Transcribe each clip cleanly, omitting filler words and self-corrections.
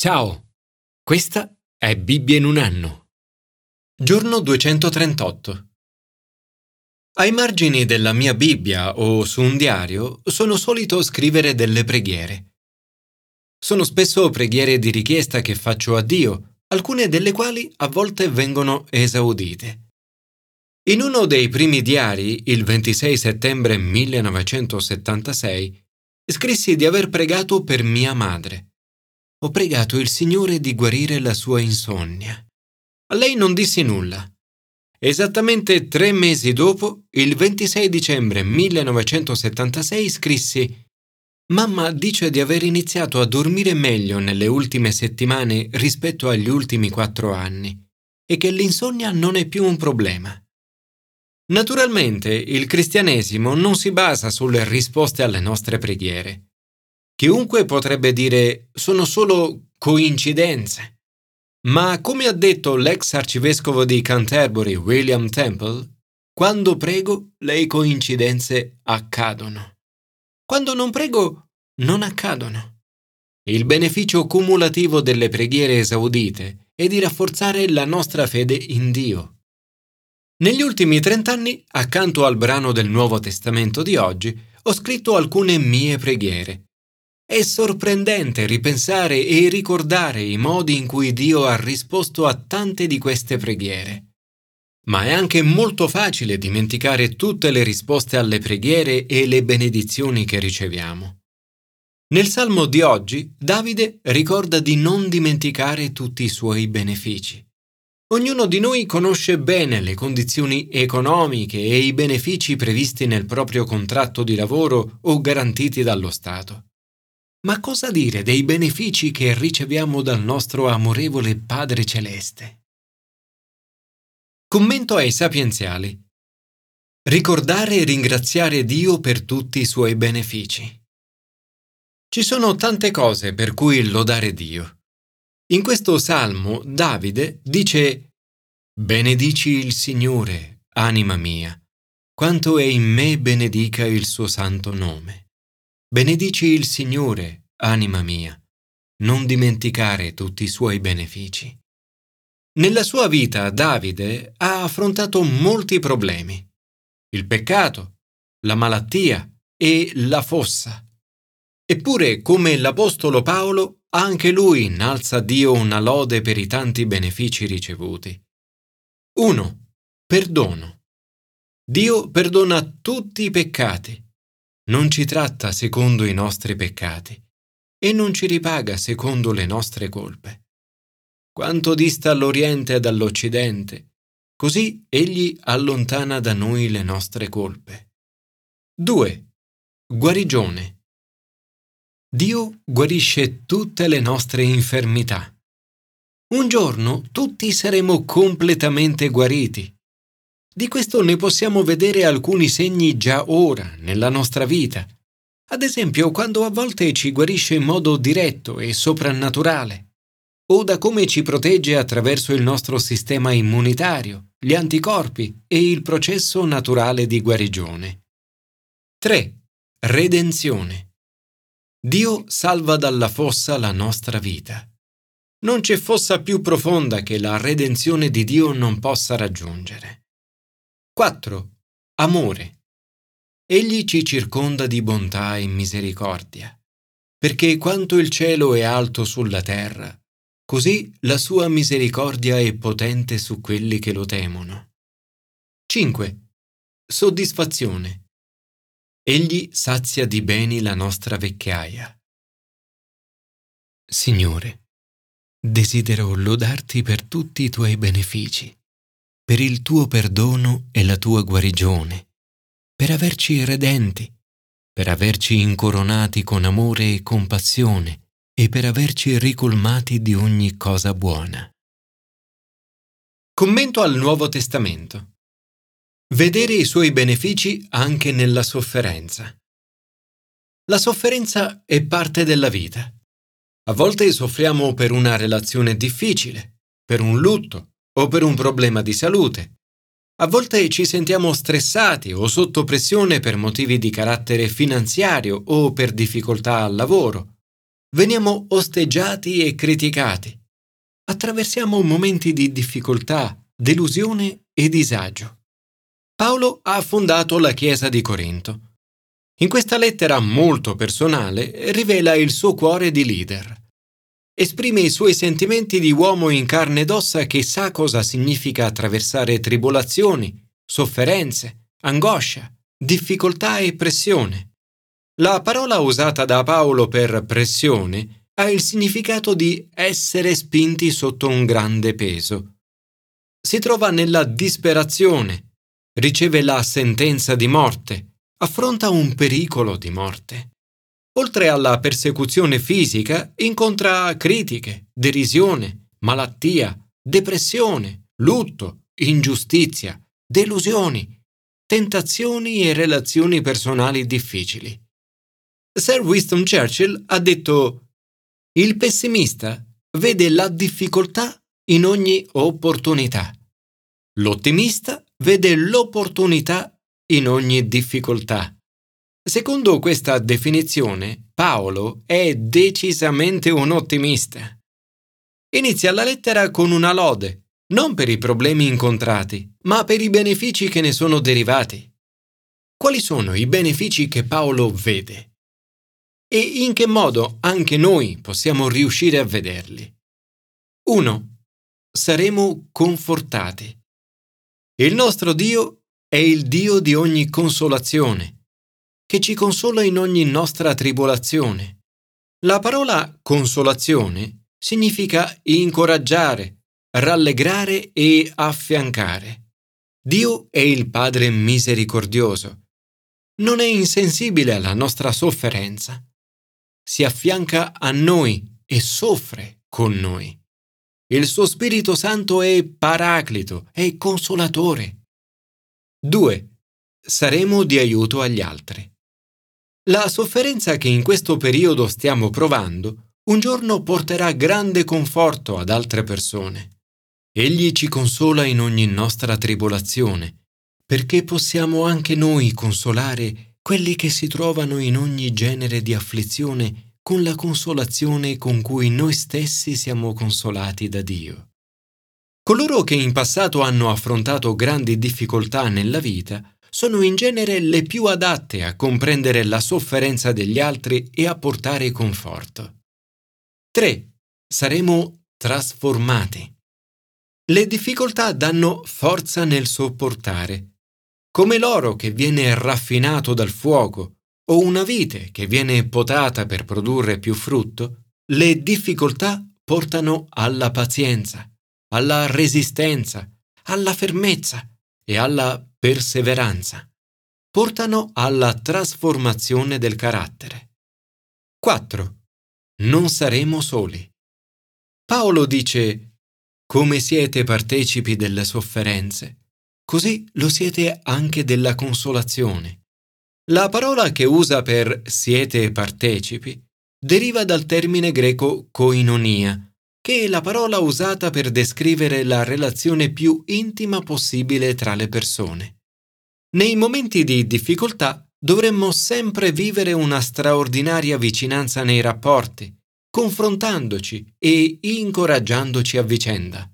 Ciao, questa è Bibbia in un anno. Giorno 238. Ai margini della mia Bibbia o su un diario sono solito scrivere delle preghiere. Sono spesso preghiere di richiesta che faccio a Dio, alcune delle quali a volte vengono esaudite. In uno dei primi diari, il 26 settembre 1976, scrissi di aver pregato per mia madre. Ho pregato il Signore di guarire la sua insonnia. A lei non dissi nulla. Esattamente 3 mesi dopo, il 26 dicembre 1976, scrissi: «Mamma dice di aver iniziato a dormire meglio nelle ultime settimane rispetto agli ultimi 4 anni e che l'insonnia non è più un problema». Naturalmente, il cristianesimo non si basa sulle risposte alle nostre preghiere. Chiunque potrebbe dire «sono solo coincidenze». Ma come ha detto l'ex arcivescovo di Canterbury William Temple, quando prego le coincidenze accadono. Quando non prego non accadono. Il beneficio cumulativo delle preghiere esaudite è di rafforzare la nostra fede in Dio. Negli ultimi 30 anni, accanto al brano del Nuovo Testamento di oggi, ho scritto alcune mie preghiere. È sorprendente ripensare e ricordare i modi in cui Dio ha risposto a tante di queste preghiere. Ma è anche molto facile dimenticare tutte le risposte alle preghiere e le benedizioni che riceviamo. Nel Salmo di oggi, Davide ricorda di non dimenticare tutti i suoi benefici. Ognuno di noi conosce bene le condizioni economiche e i benefici previsti nel proprio contratto di lavoro o garantiti dallo Stato. Ma cosa dire dei benefici che riceviamo dal nostro amorevole Padre Celeste? Commento ai Sapienziali. Ricordare e ringraziare Dio per tutti i suoi benefici. Ci sono tante cose per cui lodare Dio. In questo salmo Davide dice: «Benedici il Signore, anima mia, quanto è in me benedica il suo santo nome». Benedici il Signore, anima mia, non dimenticare tutti i suoi benefici. Nella sua vita Davide ha affrontato molti problemi: il peccato, la malattia e la fossa. Eppure, come l'apostolo Paolo, anche lui innalza a Dio una lode per i tanti benefici ricevuti. 1. Perdono. Dio perdona tutti i peccati. Non ci tratta secondo i nostri peccati e non ci ripaga secondo le nostre colpe. Quanto dista l'Oriente dall'Occidente, così egli allontana da noi le nostre colpe. 2. Guarigione. Dio guarisce tutte le nostre infermità. Un giorno tutti saremo completamente guariti. Di questo ne possiamo vedere alcuni segni già ora, nella nostra vita. Ad esempio, quando a volte ci guarisce in modo diretto e soprannaturale, o da come ci protegge attraverso il nostro sistema immunitario, gli anticorpi e il processo naturale di guarigione. 3. Redenzione. Dio salva dalla fossa la nostra vita. Non c'è fossa più profonda che la redenzione di Dio non possa raggiungere. 4. Amore. Egli ci circonda di bontà e misericordia, perché quanto il cielo è alto sulla terra, così la sua misericordia è potente su quelli che lo temono. 5. Soddisfazione. Egli sazia di beni la nostra vecchiaia. Signore, desidero lodarti per tutti i tuoi benefici, per il tuo perdono e la tua guarigione, per averci redenti, per averci incoronati con amore e compassione e per averci ricolmati di ogni cosa buona. Commento al Nuovo Testamento. Vedere i suoi benefici anche nella sofferenza. La sofferenza è parte della vita. A volte soffriamo per una relazione difficile, per un lutto, o per un problema di salute. A volte ci sentiamo stressati o sotto pressione per motivi di carattere finanziario o per difficoltà al lavoro. Veniamo osteggiati e criticati. Attraversiamo momenti di difficoltà, delusione e disagio. Paolo ha fondato la Chiesa di Corinto. In questa lettera molto personale rivela il suo cuore di leader. Esprime i suoi sentimenti di uomo in carne ed ossa che sa cosa significa attraversare tribolazioni, sofferenze, angoscia, difficoltà e pressione. La parola usata da Paolo per pressione ha il significato di essere spinti sotto un grande peso. Si trova nella disperazione, riceve la sentenza di morte, affronta un pericolo di morte. Oltre alla persecuzione fisica, incontra critiche, derisione, malattia, depressione, lutto, ingiustizia, delusioni, tentazioni e relazioni personali difficili. Sir Winston Churchill ha detto: «Il pessimista vede la difficoltà in ogni opportunità. L'ottimista vede l'opportunità in ogni difficoltà». Secondo questa definizione, Paolo è decisamente un ottimista. Inizia la lettera con una lode, non per i problemi incontrati, ma per i benefici che ne sono derivati. Quali sono i benefici che Paolo vede? E in che modo anche noi possiamo riuscire a vederli? 1. Saremo confortati. Il nostro Dio è il Dio di ogni consolazione, che ci consola in ogni nostra tribolazione. La parola consolazione significa incoraggiare, rallegrare e affiancare. Dio è il Padre misericordioso. Non è insensibile alla nostra sofferenza. Si affianca a noi e soffre con noi. Il suo Spirito Santo è paraclito, è consolatore. 2. Saremo di aiuto agli altri. La sofferenza che in questo periodo stiamo provando un giorno porterà grande conforto ad altre persone. Egli ci consola in ogni nostra tribolazione, perché possiamo anche noi consolare quelli che si trovano in ogni genere di afflizione con la consolazione con cui noi stessi siamo consolati da Dio. Coloro che in passato hanno affrontato grandi difficoltà nella vita sono in genere le più adatte a comprendere la sofferenza degli altri e a portare conforto. 3. Saremo trasformati. Le difficoltà danno forza nel sopportare, come l'oro che viene raffinato dal fuoco o una vite che viene potata per produrre più frutto. Le difficoltà portano alla pazienza, alla resistenza, alla fermezza e alla perseveranza. Portano alla trasformazione del carattere. 4. Non saremo soli. Paolo dice: «Come siete partecipi delle sofferenze, così lo siete anche della consolazione». La parola che usa per «siete partecipi» deriva dal termine greco koinonia, che è la parola usata per descrivere la relazione più intima possibile tra le persone. Nei momenti di difficoltà dovremmo sempre vivere una straordinaria vicinanza nei rapporti, confrontandoci e incoraggiandoci a vicenda.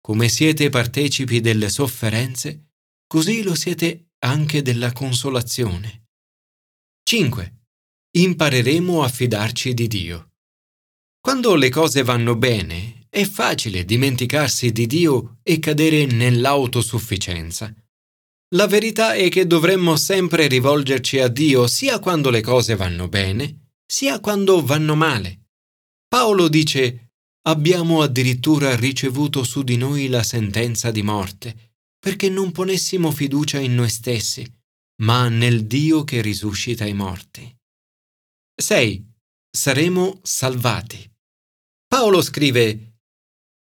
Come siete partecipi delle sofferenze, così lo siete anche della consolazione. 5. Impareremo a fidarci di Dio. Quando le cose vanno bene, è facile dimenticarsi di Dio e cadere nell'autosufficienza. La verità è che dovremmo sempre rivolgerci a Dio sia quando le cose vanno bene, sia quando vanno male. Paolo dice: «Abbiamo addirittura ricevuto su di noi la sentenza di morte, perché non ponessimo fiducia in noi stessi, ma nel Dio che risuscita i morti». 6. Saremo salvati. Paolo scrive: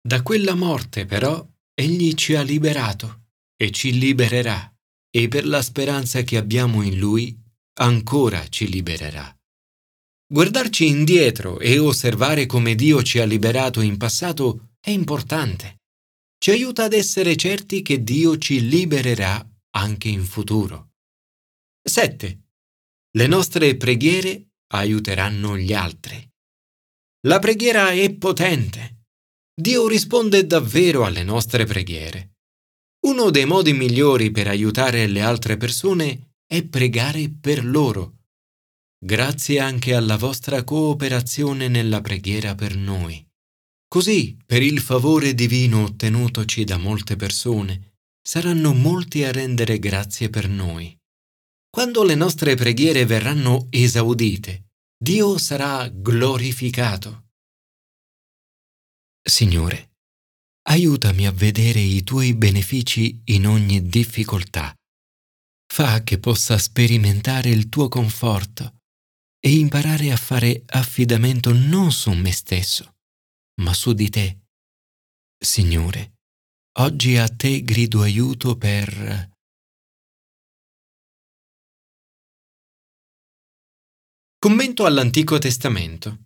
«Da quella morte però egli ci ha liberato e ci libererà, e per la speranza che abbiamo in lui ancora ci libererà». Guardarci indietro e osservare come Dio ci ha liberato in passato è importante. Ci aiuta ad essere certi che Dio ci libererà anche in futuro. 7. Le nostre preghiere aiuteranno gli altri. La preghiera è potente. Dio risponde davvero alle nostre preghiere. Uno dei modi migliori per aiutare le altre persone è pregare per loro. Grazie anche alla vostra cooperazione nella preghiera per noi. Così, per il favore divino ottenutoci da molte persone, saranno molti a rendere grazie per noi. Quando le nostre preghiere verranno esaudite, Dio sarà glorificato. Signore, aiutami a vedere i Tuoi benefici in ogni difficoltà. Fa che possa sperimentare il Tuo conforto e imparare a fare affidamento non su me stesso, ma su di Te. Signore, oggi a Te grido aiuto per... Commento all'Antico Testamento.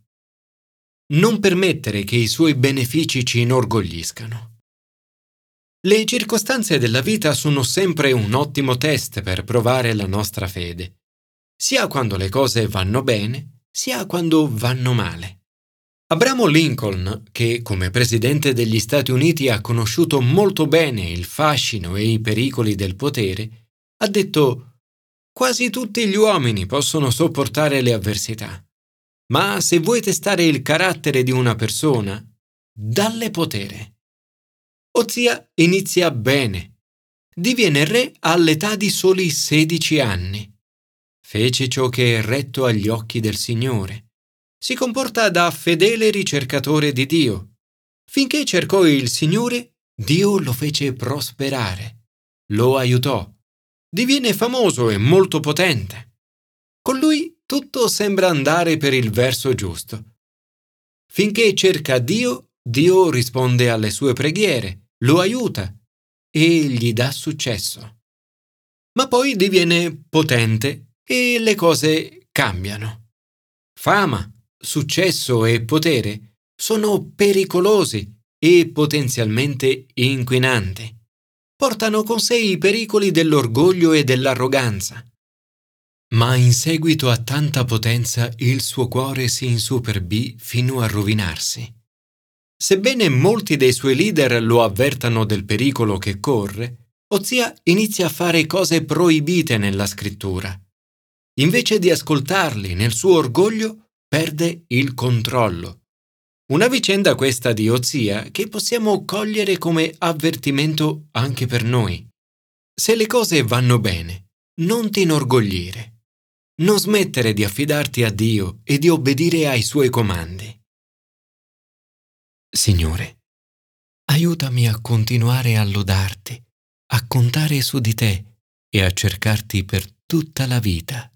Non permettere che i Suoi benefici ci inorgogliscano. Le circostanze della vita sono sempre un ottimo test per provare la nostra fede, sia quando le cose vanno bene, sia quando vanno male. Abraham Lincoln, che come presidente degli Stati Uniti ha conosciuto molto bene il fascino e i pericoli del potere, ha detto: «Quasi tutti gli uomini possono sopportare le avversità. Ma se vuoi testare il carattere di una persona, dalle potere». Ozia inizia bene. Diviene re all'età di soli 16 anni. Fece ciò che è retto agli occhi del Signore. Si comporta da fedele ricercatore di Dio. Finché cercò il Signore, Dio lo fece prosperare. Lo aiutò. Diviene famoso e molto potente. Con lui tutto sembra andare per il verso giusto. Finché cerca Dio, Dio risponde alle sue preghiere, lo aiuta e gli dà successo. Ma poi diviene potente e le cose cambiano. Fama, successo e potere sono pericolosi e potenzialmente inquinanti. Portano con sé i pericoli dell'orgoglio e dell'arroganza. Ma in seguito a tanta potenza il suo cuore si insuperbì fino a rovinarsi. Sebbene molti dei suoi leader lo avvertano del pericolo che corre, Ozia inizia a fare cose proibite nella scrittura. Invece di ascoltarli nel suo orgoglio, perde il controllo. Una vicenda questa di Ozia che possiamo cogliere come avvertimento anche per noi. Se le cose vanno bene, non ti inorgoglire. Non smettere di affidarti a Dio e di obbedire ai Suoi comandi. Signore, aiutami a continuare a lodarti, a contare su di Te e a cercarti per tutta la vita.